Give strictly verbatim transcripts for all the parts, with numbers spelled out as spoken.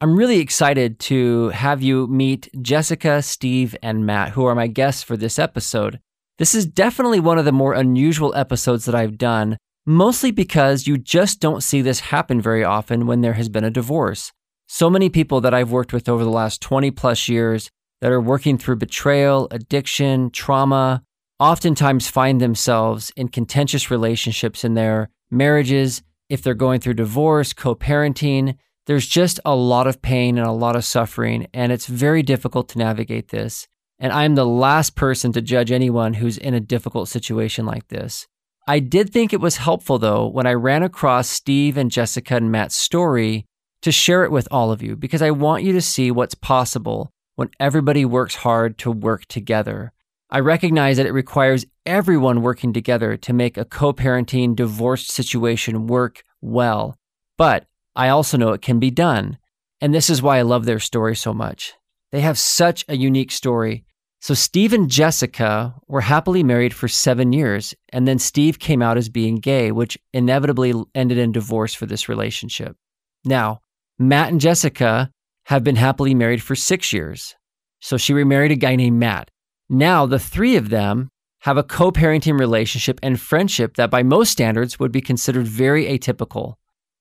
I'm really excited to have you meet Jessica, Steve, and Matt, who are my guests for this episode. This is definitely one of the more unusual episodes that I've done, mostly because you just don't see this happen very often when there has been a divorce. So many people that I've worked with over the last twenty plus years that are working through betrayal, addiction, trauma, oftentimes find themselves in contentious relationships in their marriages. If they're going through divorce, co-parenting, there's just a lot of pain and a lot of suffering, and it's very difficult to navigate this. And I'm the last person to judge anyone who's in a difficult situation like this. I did think it was helpful, though, when I ran across Steve and Jessica and Matt's story to share it with all of you, because I want you to see what's possible when everybody works hard to work together. I recognize that it requires everyone working together to make a co-parenting, divorced situation work well, but I also know it can be done, and this is why I love their story so much. They have such a unique story. So Steve and Jessica were happily married for seven years, and then Steve came out as being gay, which inevitably ended in divorce for this relationship. Now, Matt and Jessica have been happily married for six years, so she remarried a guy named Matt. Now, the three of them have a co-parenting relationship and friendship that by most standards would be considered very atypical.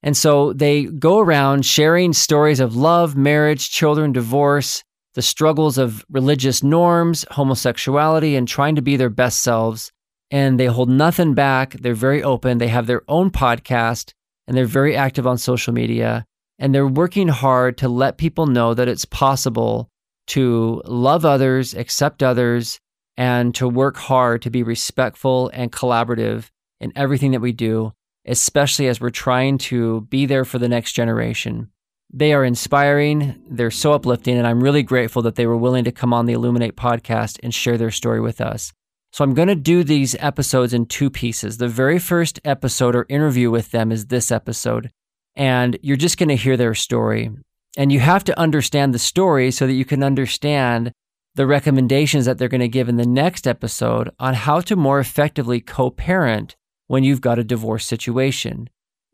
And so they go around sharing stories of love, marriage, children, divorce, the struggles of religious norms, homosexuality, and trying to be their best selves. And they hold nothing back. They're very open. They have their own podcast, and they're very active on social media. And they're working hard to let people know that it's possible to love others, accept others, and to work hard to be respectful and collaborative in everything that we do, especially as we're trying to be there for the next generation. They are inspiring, they're so uplifting, and I'm really grateful that they were willing to come on the Illuminate podcast and share their story with us. So I'm going to do these episodes in two pieces. The very first episode or interview with them is this episode, and you're just going to hear their story. And you have to understand the story so that you can understand the recommendations that they're going to give in the next episode on how to more effectively co-parent when you've got a divorce situation.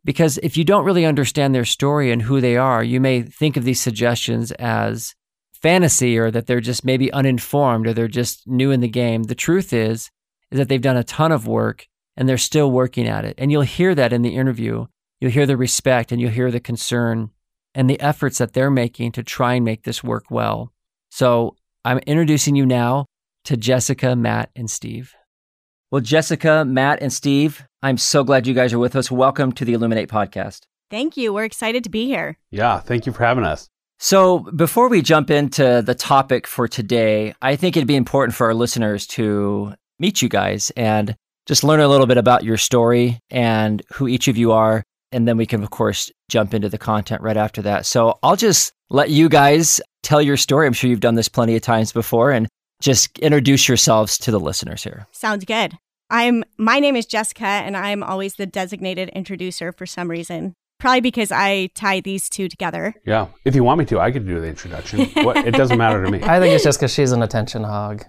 Because if you don't really understand their story and who they are, you may think of these suggestions as fantasy or that they're just maybe uninformed or they're just new in the game. The truth is, is that they've done a ton of work and they're still working at it. And you'll hear that in the interview. You'll hear the respect and you'll hear the concern and the efforts that they're making to try and make this work well. So I'm introducing you now to Jessica, Matt, and Steve. Well, Jessica, Matt, and Steve, I'm so glad you guys are with us. Welcome to the Illuminate podcast. Thank you. We're excited to be here. Yeah, thank you for having us. So before we jump into the topic for today, I think it'd be important for our listeners to meet you guys and just learn a little bit about your story and who each of you are. And then we can, of course, jump into the content right after that. So I'll just let you guys tell your story. I'm sure you've done this plenty of times before. And just introduce yourselves to the listeners here. Sounds good. I'm, my name is Jessica, and I'm always the designated introducer for some reason, probably because I tie these two together. Yeah. If you want me to, I could do the introduction. What, it doesn't matter to me. I think it's just because she's an attention hog.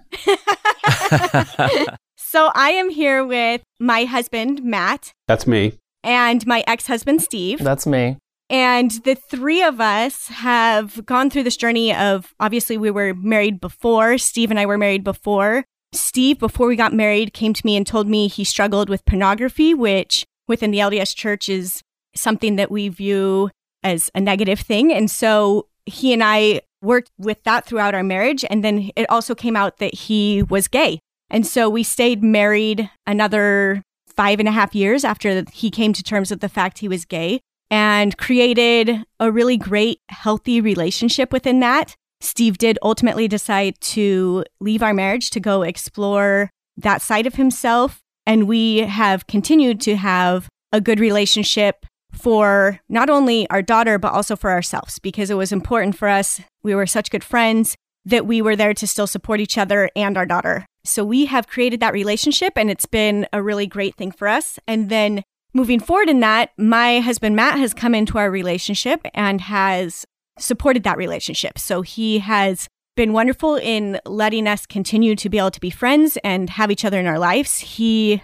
So I am here with my husband, Matt. That's me. And my ex-husband, Steve. That's me. And the three of us have gone through this journey of, obviously, we were married before. Steve and I were married before. Steve, before we got married, came to me and told me he struggled with pornography, which within the L D S Church is something that we view as a negative thing. And so he and I worked with that throughout our marriage. And then it also came out that he was gay. And so we stayed married another five and a half years after he came to terms with the fact he was gay, and created a really great, healthy relationship within that. Steve did ultimately decide to leave our marriage to go explore that side of himself. And we have continued to have a good relationship for not only our daughter, but also for ourselves, because it was important for us. We were such good friends that we were there to still support each other and our daughter. So we have created that relationship, and it's been a really great thing for us. And then moving forward in that, my husband, Matt, has come into our relationship and has supported that relationship. So he has been wonderful in letting us continue to be able to be friends and have each other in our lives. He,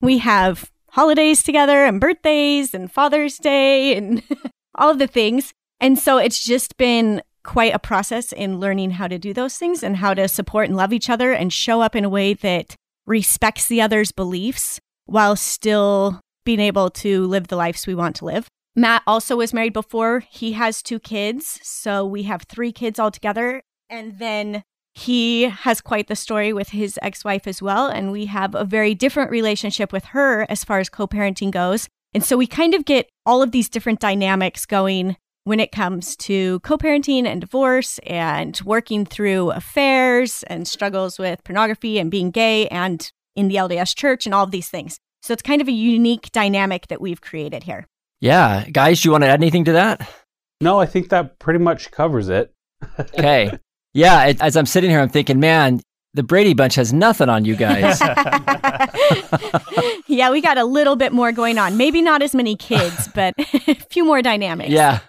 we have holidays together and birthdays and Father's Day and all of the things. And so it's just been quite a process in learning how to do those things and how to support and love each other and show up in a way that respects the other's beliefs while still being able to live the lives we want to live. Matt also was married before. He has two kids. So we have three kids altogether. And then he has quite the story with his ex-wife as well. And we have a very different relationship with her as far as co-parenting goes. And so we kind of get all of these different dynamics going when it comes to co-parenting and divorce and working through affairs and struggles with pornography and being gay and in the L D S Church and all of these things. So it's kind of a unique dynamic that we've created here. Yeah. Guys, do you want to add anything to that? No, I think that pretty much covers it. Okay. Yeah. It, as I'm sitting here, I'm thinking, man, the Brady Bunch has nothing on you guys. Yeah, we got a little bit more going on. Maybe not as many kids, but a few more dynamics. Yeah.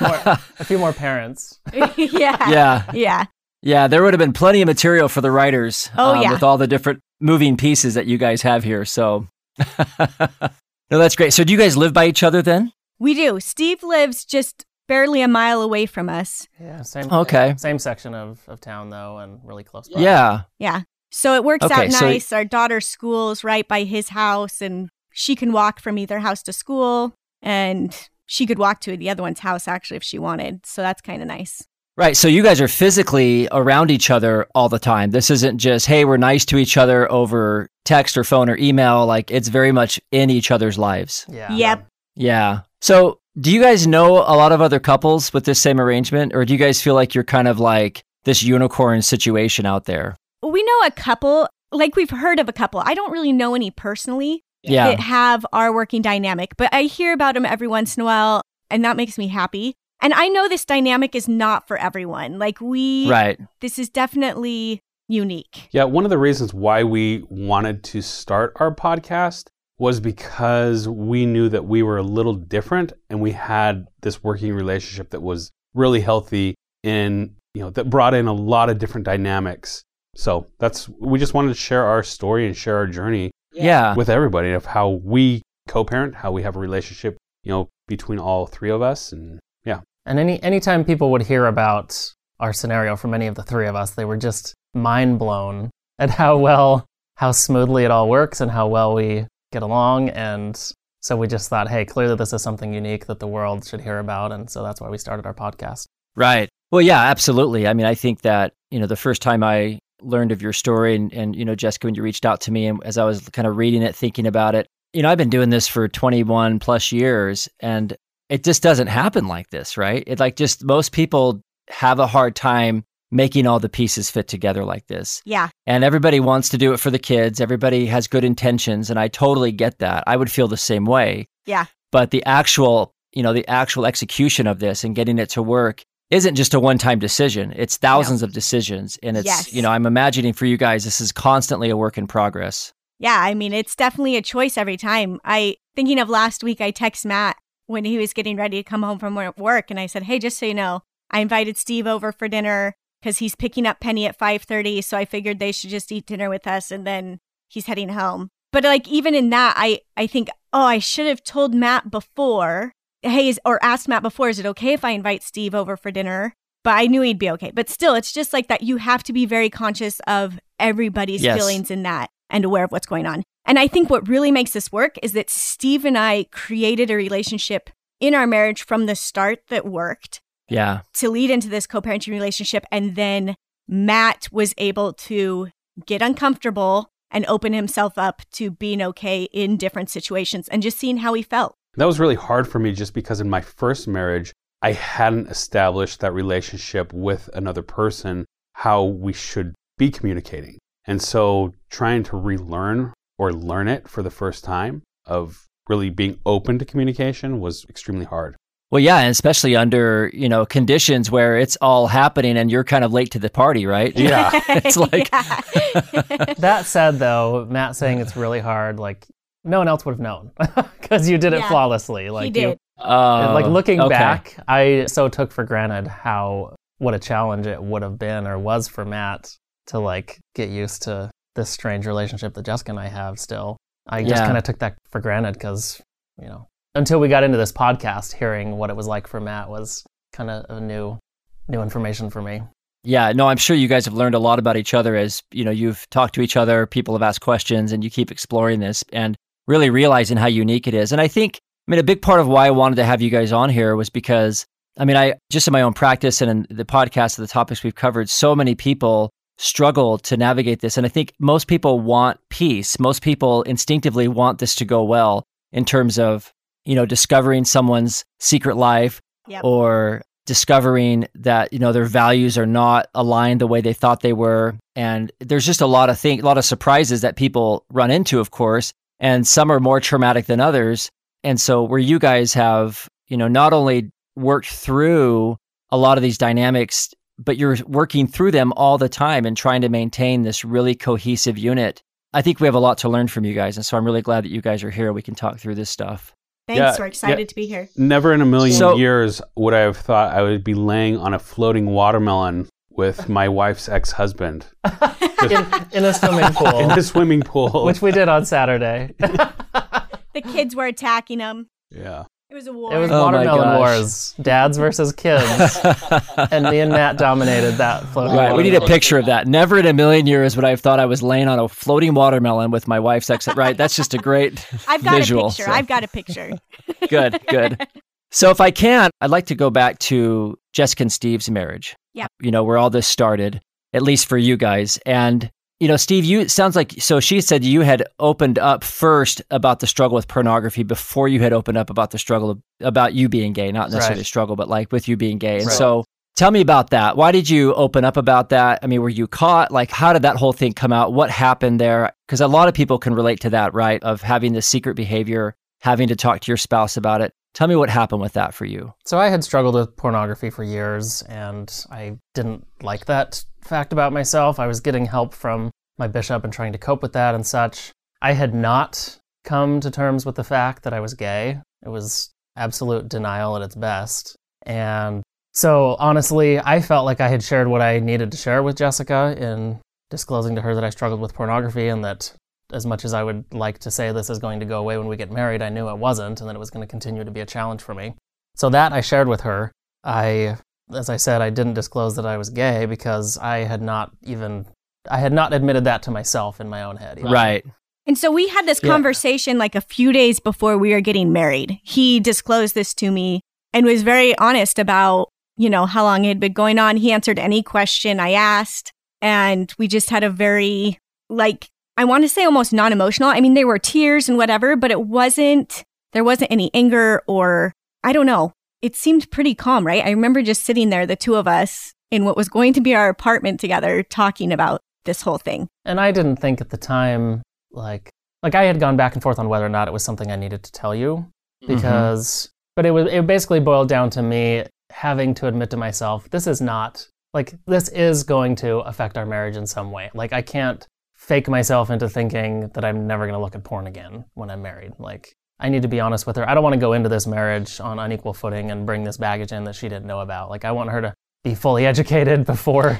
more, a few more parents. yeah. Yeah. Yeah. Yeah. There would have been plenty of material for the writers oh, um, yeah. with all the different moving pieces that you guys have here. So, no, that's great. So do you guys live by each other then? We do. Steve lives just barely a mile away from us. Yeah, same okay. Same section of, of town though, and really close by. Yeah. Yeah. So it works okay, out so nice. He... Our daughter's school's right by his house, and she can walk from either house to school, and she could walk to the other one's house actually if she wanted. So that's kind of nice. Right. So you guys are physically around each other all the time. This isn't just, hey, we're nice to each other over text or phone or email. Like, it's very much in each other's lives. Yeah. Yep. Yeah. So do you guys know a lot of other couples with this same arrangement, or do you guys feel like you're kind of like this unicorn situation out there? We know a couple, like we've heard of a couple. I don't really know any personally yeah. that have our working dynamic, but I hear about them every once in a while, and that makes me happy. And I know this dynamic is not for everyone. Like we, right. This is definitely unique. Yeah, one of the reasons why we wanted to start our podcast was because we knew that we were a little different, and we had this working relationship that was really healthy and, you know, that brought in a lot of different dynamics. So that's, we just wanted to share our story and share our journey yeah. with everybody of how we co-parent, how we have a relationship, you know, between all three of us. And yeah. And any anytime people would hear about our scenario from any of the three of us, they were just mind blown at how well, how smoothly it all works and how well we get along. And so we just thought, hey, clearly this is something unique that the world should hear about. And so that's why we started our podcast. Right. Well, yeah, absolutely. I mean, I think that, you know, the first time I learned of your story and, and, you know, Jessica, when you reached out to me and as I was kind of reading it, thinking about it, you know, I've been doing this for twenty-one plus years and it just doesn't happen like this, right? It like just most people have a hard time making all the pieces fit together like this. Yeah. And everybody wants to do it for the kids. Everybody has good intentions. And I totally get that. I would feel the same way. Yeah. But the actual, you know, the actual execution of this and getting it to work isn't just a one-time decision. It's thousands no. of decisions. And it's, yes. you know, I'm imagining for you guys, this is constantly a work in progress. Yeah. I mean, it's definitely a choice every time. I, thinking of last week, I text Matt when he was getting ready to come home from work. And I said, hey, just so you know, I invited Steve over for dinner because he's picking up Penny at five thirty. So I figured they should just eat dinner with us. And then he's heading home. But like, even in that, I, I think, oh, I should have told Matt before. Hey, is, or asked Matt before, is it okay if I invite Steve over for dinner? But I knew he'd be okay. But still, it's just like that. You have to be very conscious of everybody's yes. feelings in that and aware of what's going on. And I think what really makes this work is that Steve and I created a relationship in our marriage from the start that worked. Yeah. To lead into this co-parenting relationship. And then Matt was able to get uncomfortable and open himself up to being okay in different situations and just seeing how he felt. That was really hard for me just because in my first marriage, I hadn't established that relationship with another person, how we should be communicating. And so trying to relearn or learn it for the first time of really being open to communication was extremely hard. Well, yeah, and especially under, you know, conditions where it's all happening and you're kind of late to the party, right? Yeah. It's like... Yeah. That said, though, Matt saying it's really hard, like, no one else would have known because you did yeah, it flawlessly. Like, he did. You, uh, like looking okay. back, I so took for granted how, what a challenge it would have been or was for Matt to like get used to this strange relationship that Jessica and I have still. I yeah. just kind of took that for granted because, you know, until we got into this podcast, hearing what it was like for Matt was kind of a new, new information for me. Yeah, no, I'm sure you guys have learned a lot about each other as, you know, you've talked to each other, people have asked questions, and you keep exploring this and really realizing how unique it is. And I think, I mean, a big part of why I wanted to have you guys on here was because, I mean, I just in my own practice and in the podcast, the topics we've covered, so many people struggle to navigate this. And I think most people want peace. Most people instinctively want this to go well in terms of, you know, discovering someone's secret life yep. or discovering that, you know, their values are not aligned the way they thought they were. And there's just a lot of things, a lot of surprises that people run into, of course, and some are more traumatic than others. And so where you guys have, you know, not only worked through a lot of these dynamics, but you're working through them all the time and trying to maintain this really cohesive unit. I think we have a lot to learn from you guys. And so I'm really glad that you guys are here. We can talk through this stuff. Thanks. Yeah, we're excited yeah, to be here. Never in a million so, years would I have thought I would be laying on a floating watermelon with my wife's ex-husband. in, in a swimming pool. In a swimming pool. Which we did on Saturday. The kids were attacking him. Yeah. It was a war. It was oh watermelon wars. Dads versus kids. And me and Matt dominated that floating right, watermelon. We need a picture of that. Never in a million years would I have thought I was laying on a floating watermelon with my wife's ex. Right? That's just a great I've got visual, a picture. So. I've got a picture. Good, good. So if I can, I'd like to go back to Jessica and Steve's marriage. Yeah. You know, where all this started, at least for you guys. And, you know, Steve, you it sounds like, so she said you had opened up first about the struggle with pornography before you had opened up about the struggle of, about you being gay, not necessarily right. struggle, but like with you being gay. And right. so tell me about that. Why did you open up about that? I mean, were you caught? Like, how did that whole thing come out? What happened there? Because a lot of people can relate to that, right? Of having this secret behavior, having to talk to your spouse about it. Tell me what happened with that for you. So I had struggled with pornography for years, and I didn't like that fact about myself. I was getting help from my bishop and trying to cope with that and such. I had not come to terms with the fact that I was gay. It was absolute denial at its best. And so honestly, I felt like I had shared what I needed to share with Jessica in disclosing to her that I struggled with pornography, and that as much as I would like to say this is going to go away when we get married, I knew it wasn't, and that it was going to continue to be a challenge for me. So that I shared with her. I, as I said, I didn't disclose that I was gay because I had not even, I had not admitted that to myself in my own head. Either. Right. And so we had this conversation yeah. like a few days before we were getting married. He disclosed this to me and was very honest about, you know, how long it had been going on. He answered any question I asked, and we just had a very, like, I want to say almost non-emotional. I mean, there were tears and whatever, but it wasn't, there wasn't any anger or, I don't know. It seemed pretty calm, right? I remember just sitting there, the two of us, in what was going to be our apartment together, talking about this whole thing. And I didn't think at the time, like, like I had gone back and forth on whether or not it was something I needed to tell you, because, mm-hmm. but it was, it basically boiled down to me having to admit to myself, this is not, like, this is going to affect our marriage in some way. Like, I can't fake myself into thinking that I'm never going to look at porn again when I'm married. Like, I need to be honest with her. I don't want to go into this marriage on unequal footing and bring this baggage in that she didn't know about. Like, I want her to be fully educated before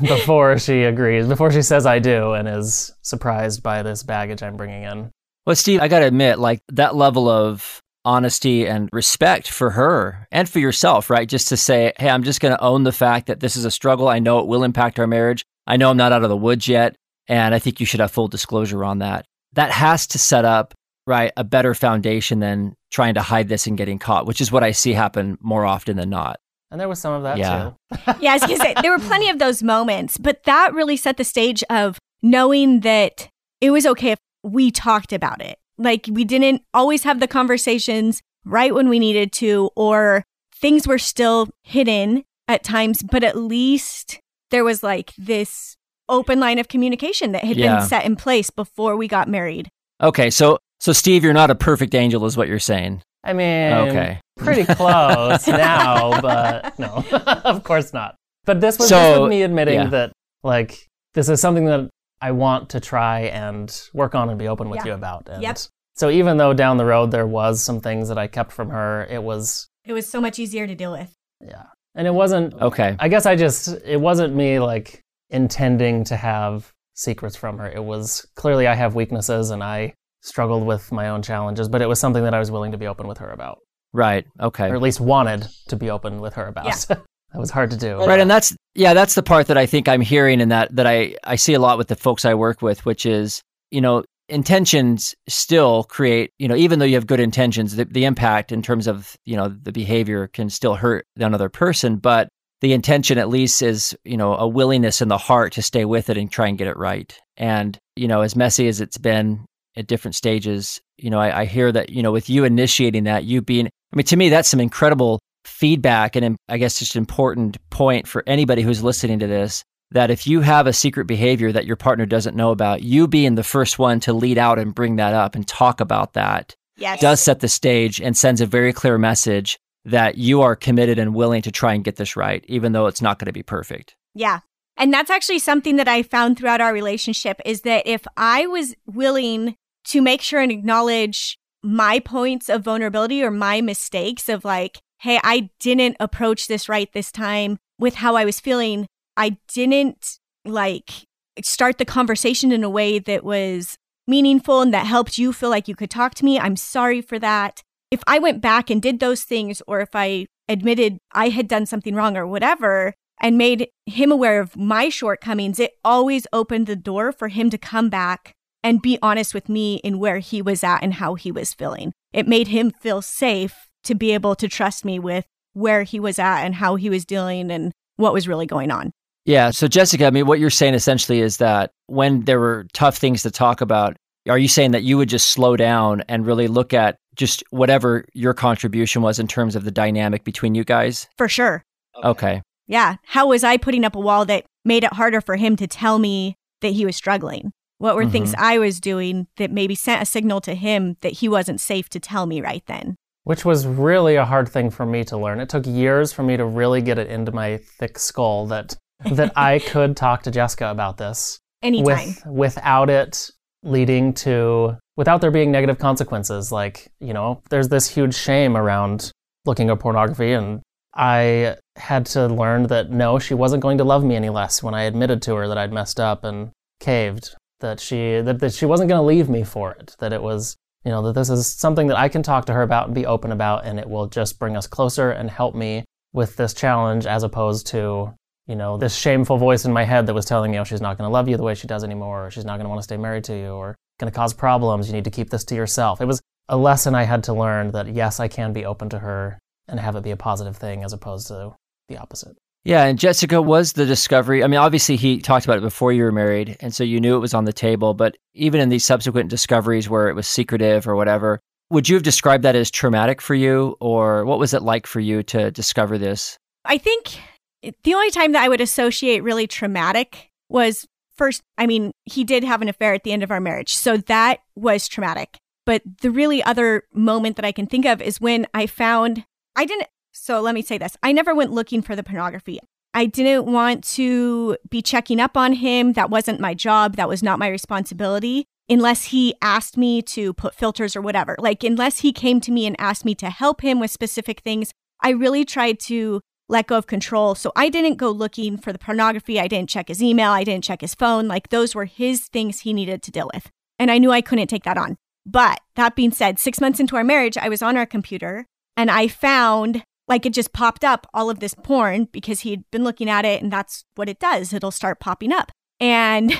before she agrees, before she says I do and is surprised by this baggage I'm bringing in. Well, Steve, I got to admit, like, that level of honesty and respect for her and for yourself, right? Just to say, hey, I'm just going to own the fact that this is a struggle. I know it will impact our marriage. I know I'm not out of the woods yet. And I think you should have full disclosure on that. That has to set up, right, a better foundation than trying to hide this and getting caught, which is what I see happen more often than not. And there was some of that yeah. too. Yeah, I was going to say, there were plenty of those moments, but that really set the stage of knowing that it was okay if we talked about it. Like, we didn't always have the conversations right when we needed to, or things were still hidden at times, but at least there was like this open line of communication that had yeah. been set in place before we got married. Okay, so So, Steve, you're not a perfect angel is what you're saying. I mean, okay. Pretty close now, but no, of course not. But this was, so, this was me admitting yeah. that, like, this is something that I want to try and work on and be open with yeah. you about. And yep. so even though down the road there was some things that I kept from her, it was... It was so much easier to deal with. Yeah. And it wasn't... Okay. I guess I just... It wasn't me, like, intending to have secrets from her. It was clearly I have weaknesses and I struggled with my own challenges, but it was something that I was willing to be open with her about. Right. Okay. Or at least wanted to be open with her about. Yeah. That was hard to do. Right. And that's, yeah, that's the part that I think I'm hearing and that, that I, I see a lot with the folks I work with, which is, you know, intentions still create, you know, even though you have good intentions, the, the impact in terms of, you know, the behavior can still hurt another person, but the intention at least is, you know, a willingness in the heart to stay with it and try and get it right. And, you know, as messy as it's been at different stages, you know, I, I hear that, you know, with you initiating that, you being, I mean, to me, that's some incredible feedback and I guess just an important point for anybody who's listening to this, that if you have a secret behavior that your partner doesn't know about, you being the first one to lead out and bring that up and talk about that yes. does set the stage and sends a very clear message that you are committed and willing to try and get this right, even though it's not going to be perfect. Yeah. And that's actually something that I found throughout our relationship is that if I was willing to make sure and acknowledge my points of vulnerability or my mistakes of like, hey, I didn't approach this right this time with how I was feeling. I didn't like start the conversation in a way that was meaningful and that helped you feel like you could talk to me. I'm sorry for that. If I went back and did those things, or if I admitted I had done something wrong or whatever and made him aware of my shortcomings, it always opened the door for him to come back and be honest with me in where he was at and how he was feeling. It made him feel safe to be able to trust me with where he was at and how he was dealing and what was really going on. Yeah. So Jessica, I mean, what you're saying essentially is that when there were tough things to talk about, are you saying that you would just slow down and really look at just whatever your contribution was in terms of the dynamic between you guys? For sure. Okay. Yeah. How was I putting up a wall that made it harder for him to tell me that he was struggling? What were mm-hmm. things I was doing that maybe sent a signal to him that he wasn't safe to tell me right then? Which was really a hard thing for me to learn. It took years for me to really get it into my thick skull that that I could talk to Jessica about this. Anytime. With, without it leading to, without there being negative consequences. Like, you know, there's this huge shame around looking at pornography. And I had to learn that, no, she wasn't going to love me any less when I admitted to her that I'd messed up and caved. That she, that, that she wasn't going to leave me for it. That it was... You know, that this is something that I can talk to her about and be open about, and it will just bring us closer and help me with this challenge as opposed to, you know, this shameful voice in my head that was telling me, oh, she's not going to love you the way she does anymore, or she's not going to want to stay married to you, or going to cause problems, you need to keep this to yourself. It was a lesson I had to learn that, yes, I can be open to her and have it be a positive thing as opposed to the opposite. Yeah, and Jessica, was the discovery, I mean, obviously he talked about it before you were married, and so you knew it was on the table, but even in these subsequent discoveries where it was secretive or whatever, would you have described that as traumatic for you, or what was it like for you to discover this? I think the only time that I would associate really traumatic was first, I mean, he did have an affair at the end of our marriage, so that was traumatic. But the really other moment that I can think of is when I found, I didn't, So let me say this. I never went looking for the pornography. I didn't want to be checking up on him. That wasn't my job. That was not my responsibility unless he asked me to put filters or whatever. Like unless he came to me and asked me to help him with specific things, I really tried to let go of control. So I didn't go looking for the pornography. I didn't check his email. I didn't check his phone. Like those were his things he needed to deal with. And I knew I couldn't take that on. But that being said, six months into our marriage, I was on our computer and I found... Like it just popped up all of this porn because he'd been looking at it and that's what it does. It'll start popping up. And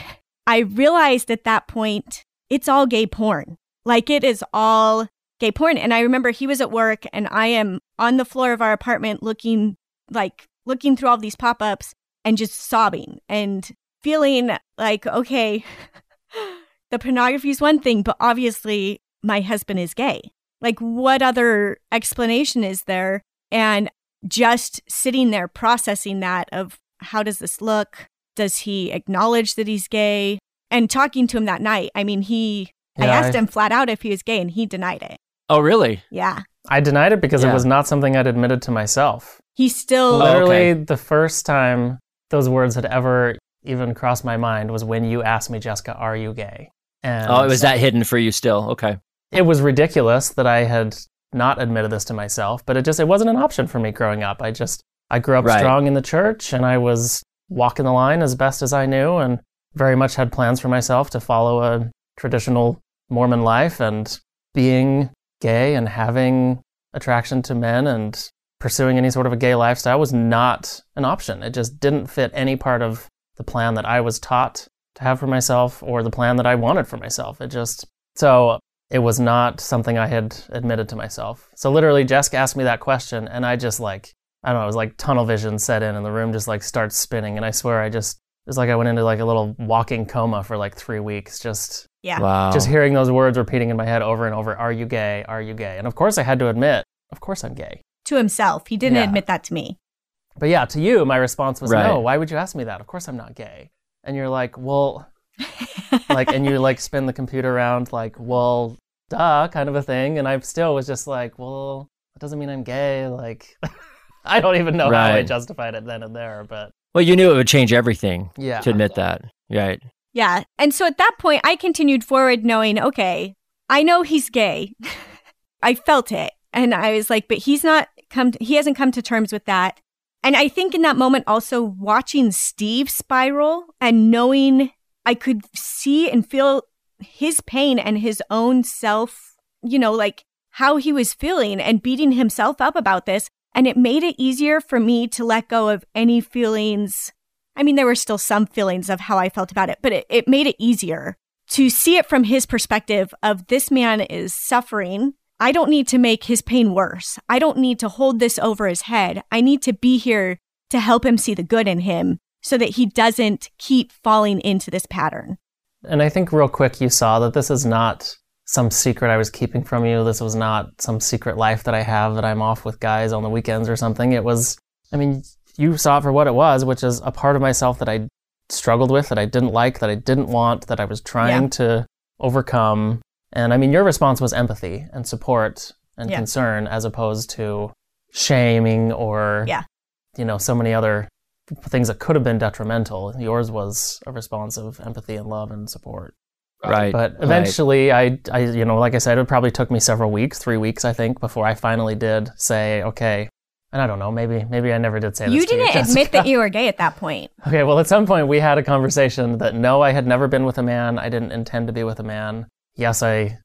I realized at that point, it's all gay porn. Like it is all gay porn. And I remember he was at work and I am on the floor of our apartment looking like looking through all these pop-ups and just sobbing and feeling like, okay, the pornography is one thing, but obviously my husband is gay. Like what other explanation is there? And just sitting there processing that of how does this look? Does he acknowledge that he's gay? And talking to him that night, I mean, he Yeah, I asked I... him flat out if he was gay, and he denied it. Oh, really? Yeah. I denied it because yeah. it was not something I'd admitted to myself. He still... Literally, oh, okay. the first time those words had ever even crossed my mind was when you asked me, Jessica, are you gay? And oh, it was that hidden for you still. Okay. It was ridiculous that I had not admitted this to myself, but it just, it wasn't an option for me growing up. I just, I grew up right. strong in the church, and I was walking the line as best as I knew, and very much had plans for myself to follow a traditional Mormon life, and being gay and having attraction to men and pursuing any sort of a gay lifestyle was not an option. It just didn't fit any part of the plan that I was taught to have for myself or the plan that I wanted for myself. It just, so it was not something I had admitted to myself. So literally Jessica asked me that question, and I just like, I don't know, it was like tunnel vision set in and the room just like starts spinning. And I swear I just, it was like I went into like a little walking coma for like three weeks, just yeah. wow. just hearing those words repeating in my head over and over, are you gay? Are you gay? And of course I had to admit, of course I'm gay. To himself. He didn't yeah. admit that to me. But yeah, to you, my response was, right. no, why would you ask me that? Of course I'm not gay. And you're like, well, like, and you like spin the computer around like, well, duh, kind of a thing. And I still was just like, well, that doesn't mean I'm gay. Like, I don't even know right. how I justified it then and there, but. Well, you knew it would change everything yeah, to admit yeah. that, right? Yeah. And so at that point, I continued forward knowing, okay, I know he's gay. I felt it. And I was like, but he's not come, to, he hasn't come to terms with that. And I think in that moment also watching Steve spiral and knowing I could see and feel his pain and his own self, you know, like how he was feeling and beating himself up about this. And it made it easier for me to let go of any feelings. I mean, there were still some feelings of how I felt about it, but it, it made it easier to see it from his perspective of this man is suffering. I don't need to make his pain worse. I don't need to hold this over his head. I need to be here to help him see the good in him so that he doesn't keep falling into this pattern. And I think real quick, you saw that this is not some secret I was keeping from you. This was not some secret life that I have that I'm off with guys on the weekends or something. It was, I mean, you saw it for what it was, which is a part of myself that I struggled with, that I didn't like, that I didn't want, that I was trying yeah. to overcome. And I mean, your response was empathy and support and yeah. concern as opposed to shaming or, yeah. you know, so many other things that could have been detrimental. Yours was a response of empathy and love and support. Right. But eventually, right. I, I, you know, like I said, it probably took me several weeks, three weeks, I think, before I finally did say, okay, and I don't know, maybe maybe I never did say this you to you, Jessica. You didn't admit that you were gay at that point. Okay, well, at some point, we had a conversation that, no, I had never been with a man. I didn't intend to be with a man. Yes, I,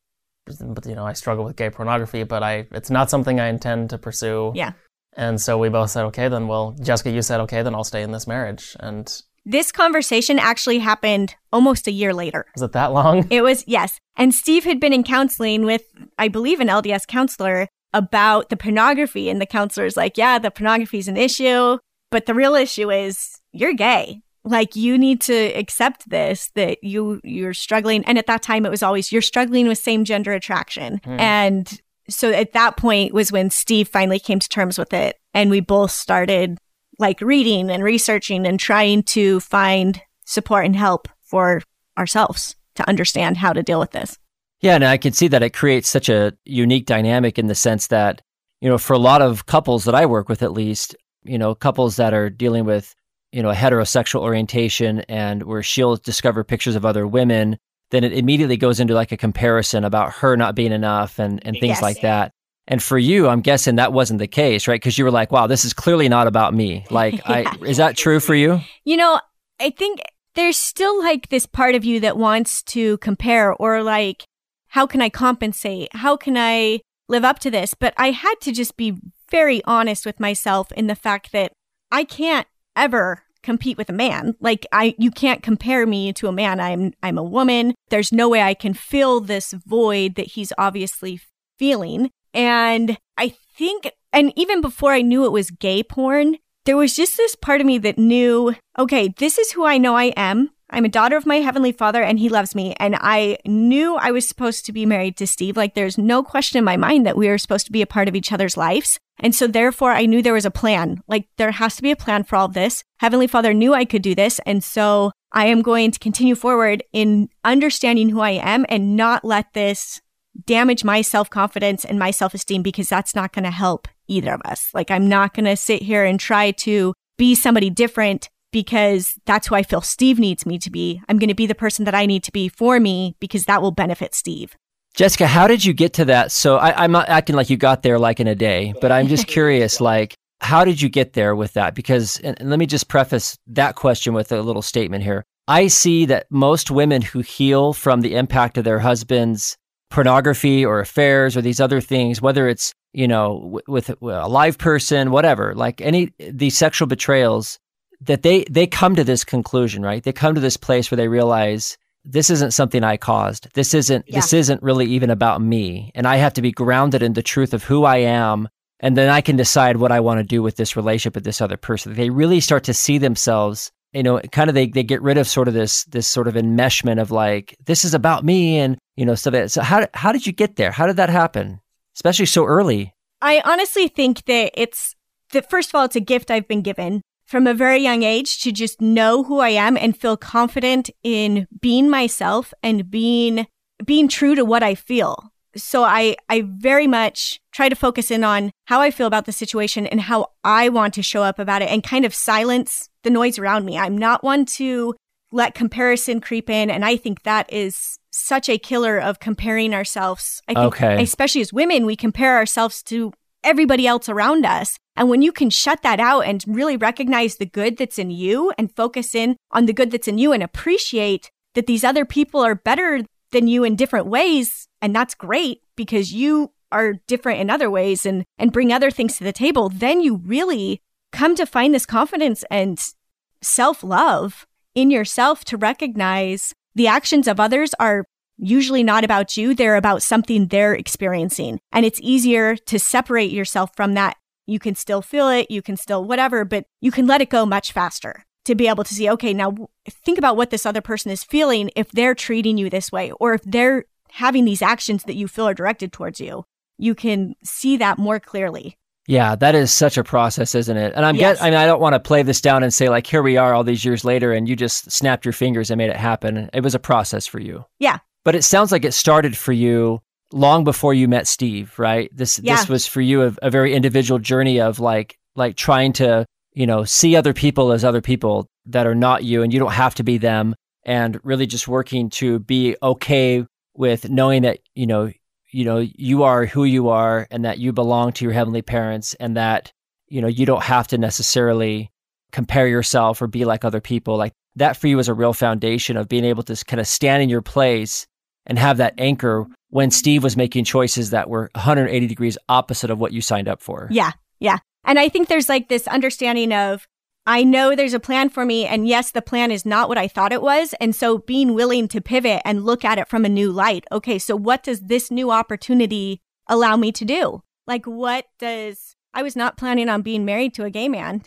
you know, I struggle with gay pornography, but I it's not something I intend to pursue. Yeah. And so we both said, okay, then, well, Jessica, you said, okay, then I'll stay in this marriage. And this conversation actually happened almost a year later. Was it that long? It was, yes. And Steve had been in counseling with, I believe, an L D S counselor about the pornography. And the counselor's like, yeah, the pornography is an issue, but the real issue is you're gay. Like, you need to accept this, that you, you're struggling. And at that time, it was always, you're struggling with same-gender attraction. Mm. And so at that point was when Steve finally came to terms with it. And we both started like reading and researching and trying to find support and help for ourselves to understand how to deal with this. Yeah, and I can see that it creates such a unique dynamic in the sense that, you know, for a lot of couples that I work with, at least, you know, couples that are dealing with, you know, a heterosexual orientation and where she'll discover pictures of other women, then it immediately goes into like a comparison about her not being enough and, and things yes. like that. And for you, I'm guessing that wasn't the case, right? Because you were like, wow, this is clearly not about me. Like, yeah. I, is that true for you? You know, I think there's still like this part of you that wants to compare or like, how can I compensate? How can I live up to this? But I had to just be very honest with myself in the fact that I can't ever compete with a man. Like, I, you can't compare me to a man. I'm, I'm a woman. There's no way I can fill this void that he's obviously feeling. And I think, and even before I knew it was gay porn, there was just this part of me that knew, okay, this is who I know I am. I'm a daughter of my Heavenly Father and He loves me. And I knew I was supposed to be married to Steve. Like, there's no question in my mind that we were supposed to be a part of each other's lives. And so therefore, I knew there was a plan. Like, there has to be a plan for all of this. Heavenly Father knew I could do this. And so I am going to continue forward in understanding who I am and not let this damage my self-confidence and my self-esteem, because that's not going to help either of us. Like, I'm not going to sit here and try to be somebody different because that's who I feel Steve needs me to be. I'm going to be the person that I need to be for me, because that will benefit Steve. Jessica, how did you get to that? So I, I'm not acting like you got there like in a day, but I'm just curious, like, how did you get there with that? Because, and let me just preface that question with a little statement here. I see that most women who heal from the impact of their husband's pornography or affairs or these other things, whether it's, you know, with, with a live person, whatever, like any these sexual betrayals, that they they come to this conclusion, right? They come to this place where they realize this isn't something I caused. This isn't yeah. this isn't really even about me, and I have to be grounded in the truth of who I am, and then I can decide what I want to do with this relationship with this other person. They really start to see themselves, you know, kind of they they get rid of sort of this this sort of enmeshment of like, this is about me, and you know, so that so how how did you get there? How did that happen, especially so early? I honestly think that it's that first of all, it's a gift I've been given from a very young age to just know who I am and feel confident in being myself and being being true to what I feel. So I I very much try to focus in on how I feel about the situation and how I want to show up about it, and kind of silence the noise around me. I'm not one to let comparison creep in, and I think that is such a killer of comparing ourselves. I think, okay. especially as women, we compare ourselves to everybody else around us. And when you can shut that out and really recognize the good that's in you and focus in on the good that's in you and appreciate that these other people are better than you in different ways, and that's great because you are different in other ways and and bring other things to the table, then you really come to find this confidence and self-love in yourself to recognize the actions of others are usually not about you. They're about something they're experiencing. And it's easier to separate yourself from that. You can still feel it. You can still whatever, but you can let it go much faster to be able to see, okay, now think about what this other person is feeling if they're treating you this way, or if they're having these actions that you feel are directed towards you. You can see that more clearly. Yeah, that is such a process, isn't it? And I'm yes. get, I mean, I don't want to play this down and say like, here we are all these years later and you just snapped your fingers and made it happen. It was a process for you. Yeah. But it sounds like it started for you long before you met Steve, right? This yeah. this was for you a, a very individual journey of like like trying to, you know, see other people as other people that are not you, and you don't have to be them, and really just working to be okay with knowing that, you know, you know, you are who you are, and that you belong to your heavenly parents, and that, you know, you don't have to necessarily compare yourself or be like other people. Like that for you is a real foundation of being able to kind of stand in your place and have that anchor when Steve was making choices that were one hundred eighty degrees opposite of what you signed up for. Yeah, yeah. And I think there's like this understanding of, I know there's a plan for me, and yes, the plan is not what I thought it was. And so being willing to pivot and look at it from a new light. Okay, so what does this new opportunity allow me to do? Like, what does, I was not planning on being married to a gay man.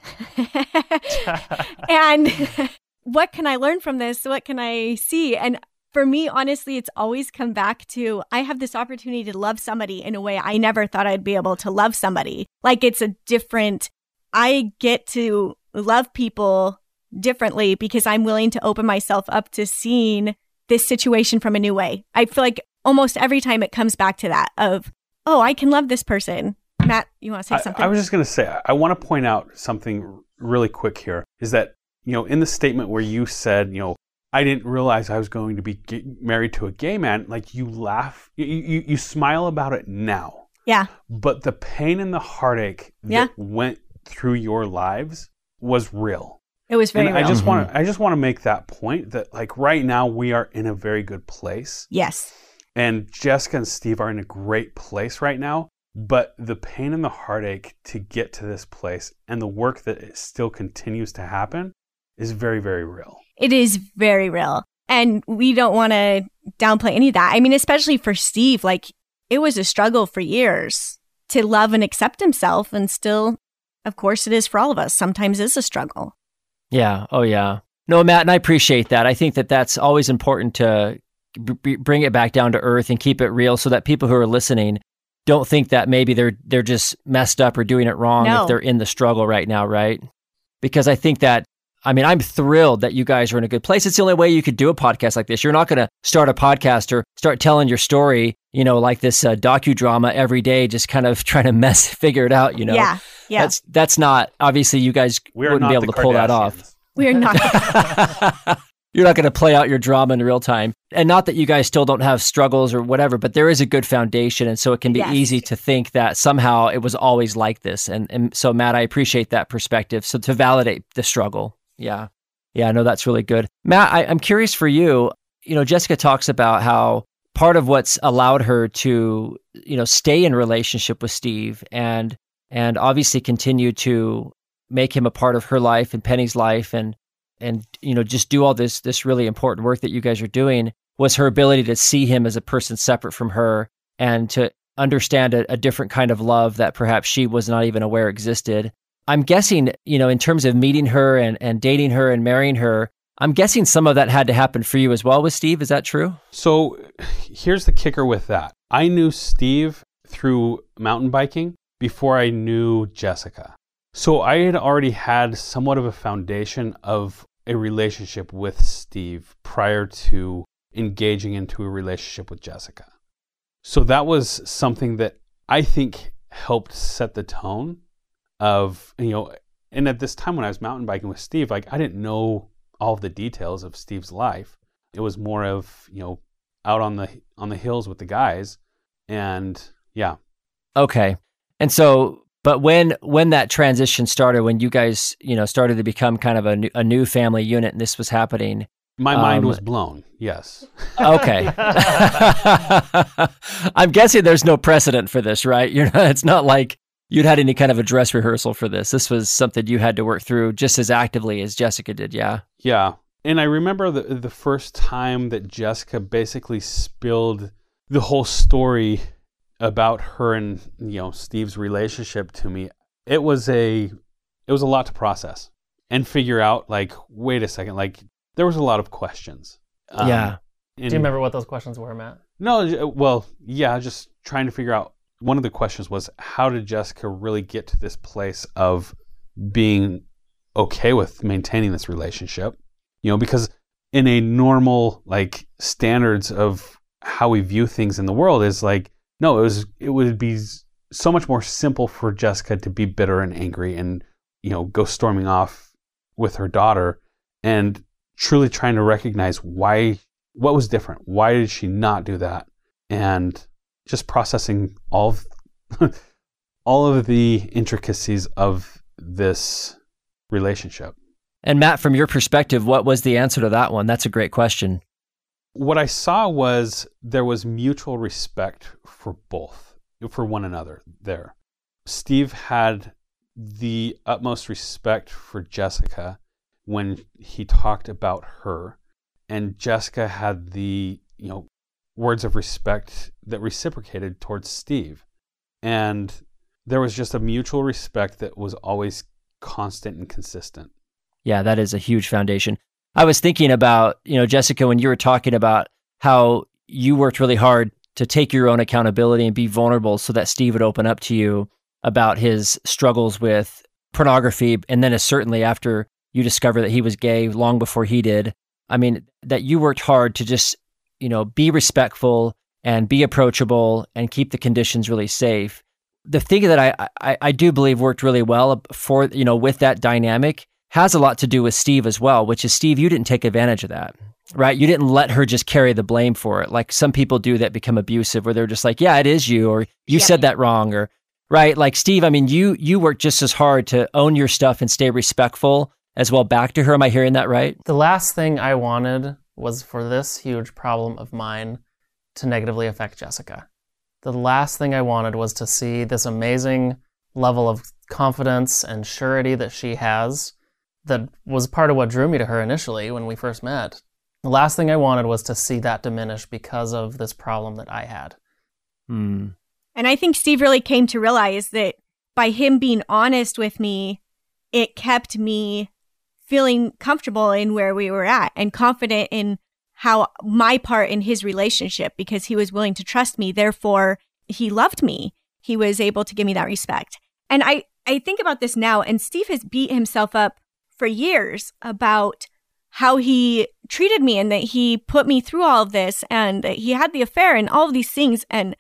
And what can I learn from this? What can I see? And for me, honestly, it's always come back to, I have this opportunity to love somebody in a way I never thought I'd be able to love somebody. Like, it's a different, I get to love people differently because I'm willing to open myself up to seeing this situation from a new way. I feel like almost every time it comes back to that of, oh, I can love this person. Matt, you want to say I, something? I was just going to say, I want to point out something really quick here is that, you know, in the statement where you said, you know, I didn't realize I was going to be g- married to a gay man, like you laugh, you, you, you smile about it now. Yeah. But the pain and the heartache yeah. that went through your lives was real. It was very and real. I just mm-hmm. want to I just want to make that point that like right now we are in a very good place. Yes. And Jessica and Steve are in a great place right now, but the pain and the heartache to get to this place and the work that still continues to happen is very, very real. It is very real. And we don't want to downplay any of that. I mean, especially for Steve, like it was a struggle for years to love and accept himself, and still, of course, it is for all of us. Sometimes it's a struggle. Yeah. Oh, yeah. No, Matt, and I appreciate that. I think that that's always important to b- bring it back down to earth and keep it real so that people who are listening don't think that maybe they're they're just messed up or doing it wrong no. if they're in the struggle right now, right? Because I think that, I mean, I'm thrilled that you guys are in a good place. It's the only way you could do a podcast like this. You're not going to start a podcast or start telling your story, you know, like this uh, docudrama every day, just kind of trying to mess, figure it out, you know? Yeah, yeah. That's, that's not, obviously you guys we wouldn't be able to pull that off. We are not. You're not going to play out your drama in real time. And not that you guys still don't have struggles or whatever, but there is a good foundation. And so it can be yes. easy to think that somehow it was always like this. And, and so, Matt, I appreciate that perspective. So to validate the struggle. Yeah. Yeah, I know that's really good. Matt, I, I'm curious for you, you know, Jessica talks about how part of what's allowed her to, you know, stay in relationship with Steve and and obviously continue to make him a part of her life and Penny's life and and you know, just do all this this really important work that you guys are doing was her ability to see him as a person separate from her and to understand a, a different kind of love that perhaps she was not even aware existed. I'm guessing, you know, in terms of meeting her and, and dating her and marrying her, I'm guessing some of that had to happen for you as well with Steve. Is that true? So here's the kicker with that. I knew Steve through mountain biking before I knew Jessica. So I had already had somewhat of a foundation of a relationship with Steve prior to engaging into a relationship with Jessica. So that was something that I think helped set the tone of, you know, and at this time when I was mountain biking with Steve, like I didn't know all of the details of Steve's life. It was more of, you know, out on the on the hills with the guys and yeah. Okay. And so But when when that transition started, when you guys you know started to become kind of a new, a new family unit, and this was happening, my um, mind was blown. Yes. Okay. I'm guessing there's no precedent for this, right? You're not, it's not like you'd had any kind of a dress rehearsal for this. This was something you had to work through just as actively as Jessica did. Yeah. Yeah, and I remember the the first time that Jessica basically spilled the whole story about her and, you know, Steve's relationship to me. It was a, it was a lot to process and figure out, like, wait a second, like there was a lot of questions. Um, yeah. And, do you remember what those questions were, Matt? No. Well, yeah, just trying to figure out. One of the questions was, how did Jessica really get to this place of being okay with maintaining this relationship? You know, because in a normal, like, standards of how we view things in the world is like, no, it was it would be so much more simple for Jessica to be bitter and angry and, you know, go storming off with her daughter and truly trying to recognize why, what was different? Why did she not do that? And just processing all of, all of the intricacies of this relationship. And Matt, from your perspective, what was the answer to that one? That's a great question. What I saw was there was mutual respect for both, for one another there. Steve had the utmost respect for Jessica when he talked about her, and Jessica had the, you know, words of respect that reciprocated towards Steve. And there was just a mutual respect that was always constant and consistent. Yeah, that is a huge foundation. I was thinking about, you know, Jessica, when you were talking about how you worked really hard to take your own accountability and be vulnerable so that Steve would open up to you about his struggles with pornography. And then certainly after you discovered that he was gay long before he did, I mean, that you worked hard to just, you know, be respectful and be approachable and keep the conditions really safe. The thing that I, I, I do believe worked really well for, you know, with that dynamic has a lot to do with Steve as well, which is, Steve, you didn't take advantage of that, right? You didn't let her just carry the blame for it. Like some people do that become abusive, where they're just like, yeah, it is you, or you yeah. said that wrong, or right? Like Steve, I mean, you you worked just as hard to own your stuff and stay respectful as well back to her. Am I hearing that right? The last thing I wanted was for this huge problem of mine to negatively affect Jessica. The last thing I wanted was to see this amazing level of confidence and surety that she has. That was part of what drew me to her initially when we first met. The last thing I wanted was to see that diminish because of this problem that I had. Hmm. And I think Steve really came to realize that by him being honest with me, it kept me feeling comfortable in where we were at and confident in how my part in his relationship, because he was willing to trust me. Therefore, he loved me. He was able to give me that respect. And I, I think about this now, and Steve has beat himself up for years about how he treated me and that he put me through all of this and that he had the affair and all of these things. And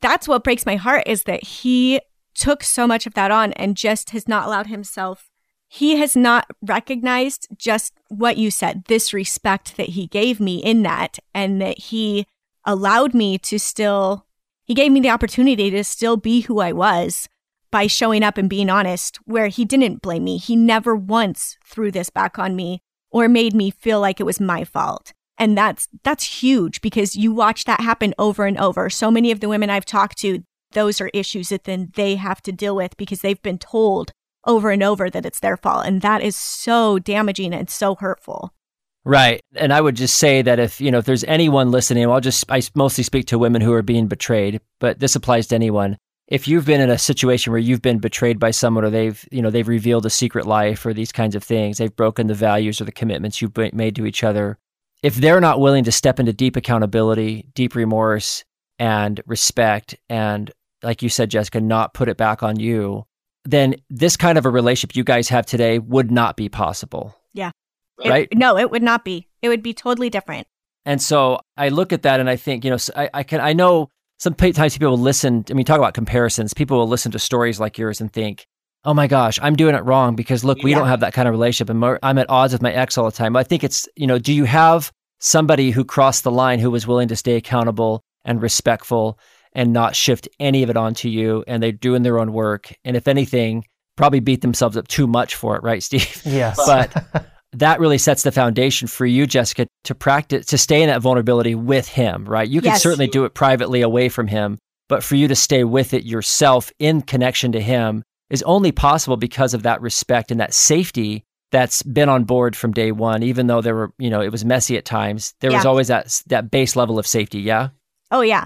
that's what breaks my heart, is that he took so much of that on and just has not allowed himself. He has not recognized just what you said, this respect that he gave me in that, and that he allowed me to still, he gave me the opportunity to still be who I was by showing up and being honest, where he didn't blame me. He never once threw this back on me or made me feel like it was my fault. And that's that's huge, because you watch that happen over and over. So many of the women I've talked to, those are issues that then they have to deal with because they've been told over and over that it's their fault. And that is so damaging and so hurtful. Right. And I would just say that if, you know, if there's anyone listening, I'll just, I mostly speak to women who are being betrayed, but this applies to anyone. If you've been in a situation where you've been betrayed by someone, or they've, you know, they've revealed a secret life or these kinds of things, they've broken the values or the commitments you've made to each other. If they're not willing to step into deep accountability, deep remorse and respect, and like you said, Jessica, not put it back on you, then this kind of a relationship you guys have today would not be possible. Yeah. Right? It, no, it would not be. It would be totally different. And so I look at that and I think, you know, I, I can, I know. Sometimes people will listen, I mean, talk about comparisons. People will listen to stories like yours and think, oh my gosh, I'm doing it wrong because look, we yeah. don't have that kind of relationship. And I'm at odds with my ex all the time. I think it's, you know, do you have somebody who crossed the line who was willing to stay accountable and respectful and not shift any of it onto you? And they're doing their own work. And if anything, probably beat themselves up too much for it, right, Steve? Yes. But that really sets the foundation for you, Jessica, to practice, to stay in that vulnerability with him, right? You can yes. certainly do it privately away from him, but for you to stay with it yourself in connection to him is only possible because of that respect and that safety that's been on board from day one. Even though there were, you know, it was messy at times, there yeah. was always that that base level of safety, yeah? Oh, yeah.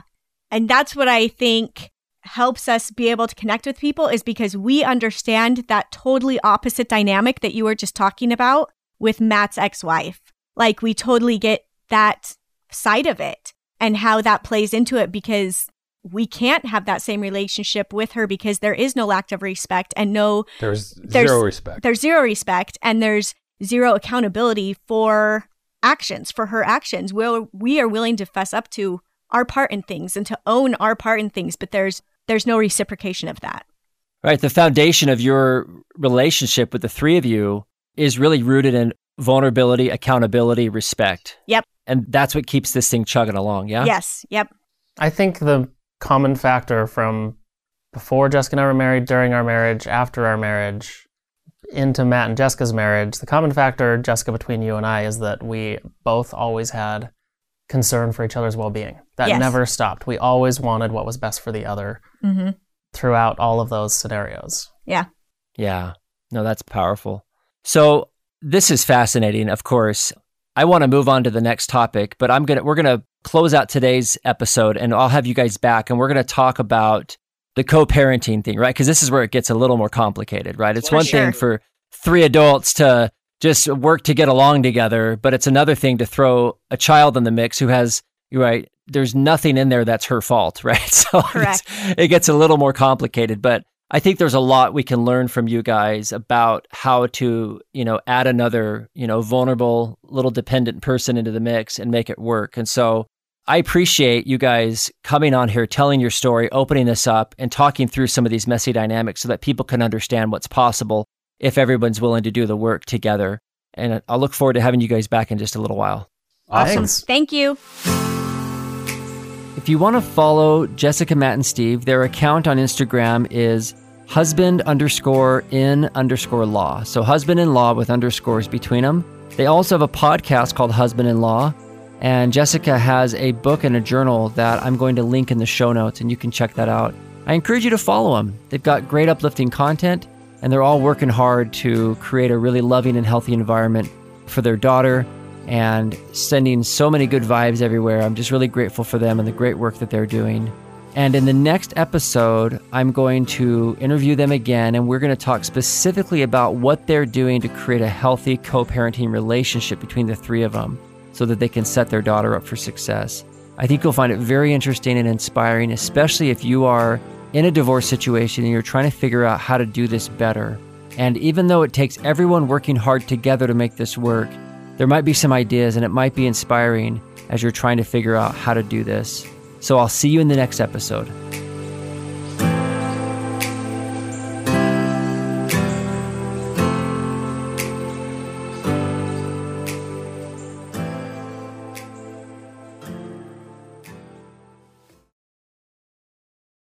And that's what I think helps us be able to connect with people, is because we understand that totally opposite dynamic that you were just talking about with Matt's ex-wife. Like, we totally get that side of it and how that plays into it, because we can't have that same relationship with her because there is no lack of respect and no... There's, there's zero respect. There's zero respect and there's zero accountability for actions, for her actions. We'll, we are willing to fess up to our part in things and to own our part in things, but there's there's no reciprocation of that. Right. The foundation of your relationship with the three of you is really rooted in vulnerability, accountability, respect. Yep. And that's what keeps this thing chugging along, yeah? Yes, yep. I think the common factor from before Jessica and I were married, during our marriage, after our marriage, into Matt and Jessica's marriage, the common factor, Jessica, between you and I is that we both always had concern for each other's well-being. That yes. never stopped. We always wanted what was best for the other mm-hmm. throughout all of those scenarios. Yeah. Yeah. No, that's powerful. So this is fascinating, of course. I want to move on to the next topic, but I'm gonna we're gonna close out today's episode, and I'll have you guys back, and we're gonna talk about the co-parenting thing, right? Because this is where it gets a little more complicated, right? It's one thing for three adults to just work to get along together, but it's another thing to throw a child in the mix who has, right? There's nothing in there that's her fault, right? So it's, it gets a little more complicated, but I think there's a lot we can learn from you guys about how to, you know, add another, you know, vulnerable little dependent person into the mix and make it work. And so I appreciate you guys coming on here, telling your story, opening this up and talking through some of these messy dynamics so that people can understand what's possible if everyone's willing to do the work together. And I'll look forward to having you guys back in just a little while. Awesome. Thanks. Thank you. If you want to follow Jessica, Matt, and Steve, their account on Instagram is husband underscore in underscore law. So husband in law with underscores between them. They also have a podcast called Husband in Law. And Jessica has a book and a journal that I'm going to link in the show notes, and you can check that out. I encourage you to follow them. They've got great uplifting content, and they're all working hard to create a really loving and healthy environment for their daughter and sending so many good vibes everywhere. I'm just really grateful for them and the great work that they're doing. And in the next episode, I'm going to interview them again, and we're going to talk specifically about what they're doing to create a healthy co-parenting relationship between the three of them so that they can set their daughter up for success. I think you'll find it very interesting and inspiring, especially if you are in a divorce situation and you're trying to figure out how to do this better. And even though it takes everyone working hard together to make this work, there might be some ideas and it might be inspiring as you're trying to figure out how to do this. So I'll see you in the next episode.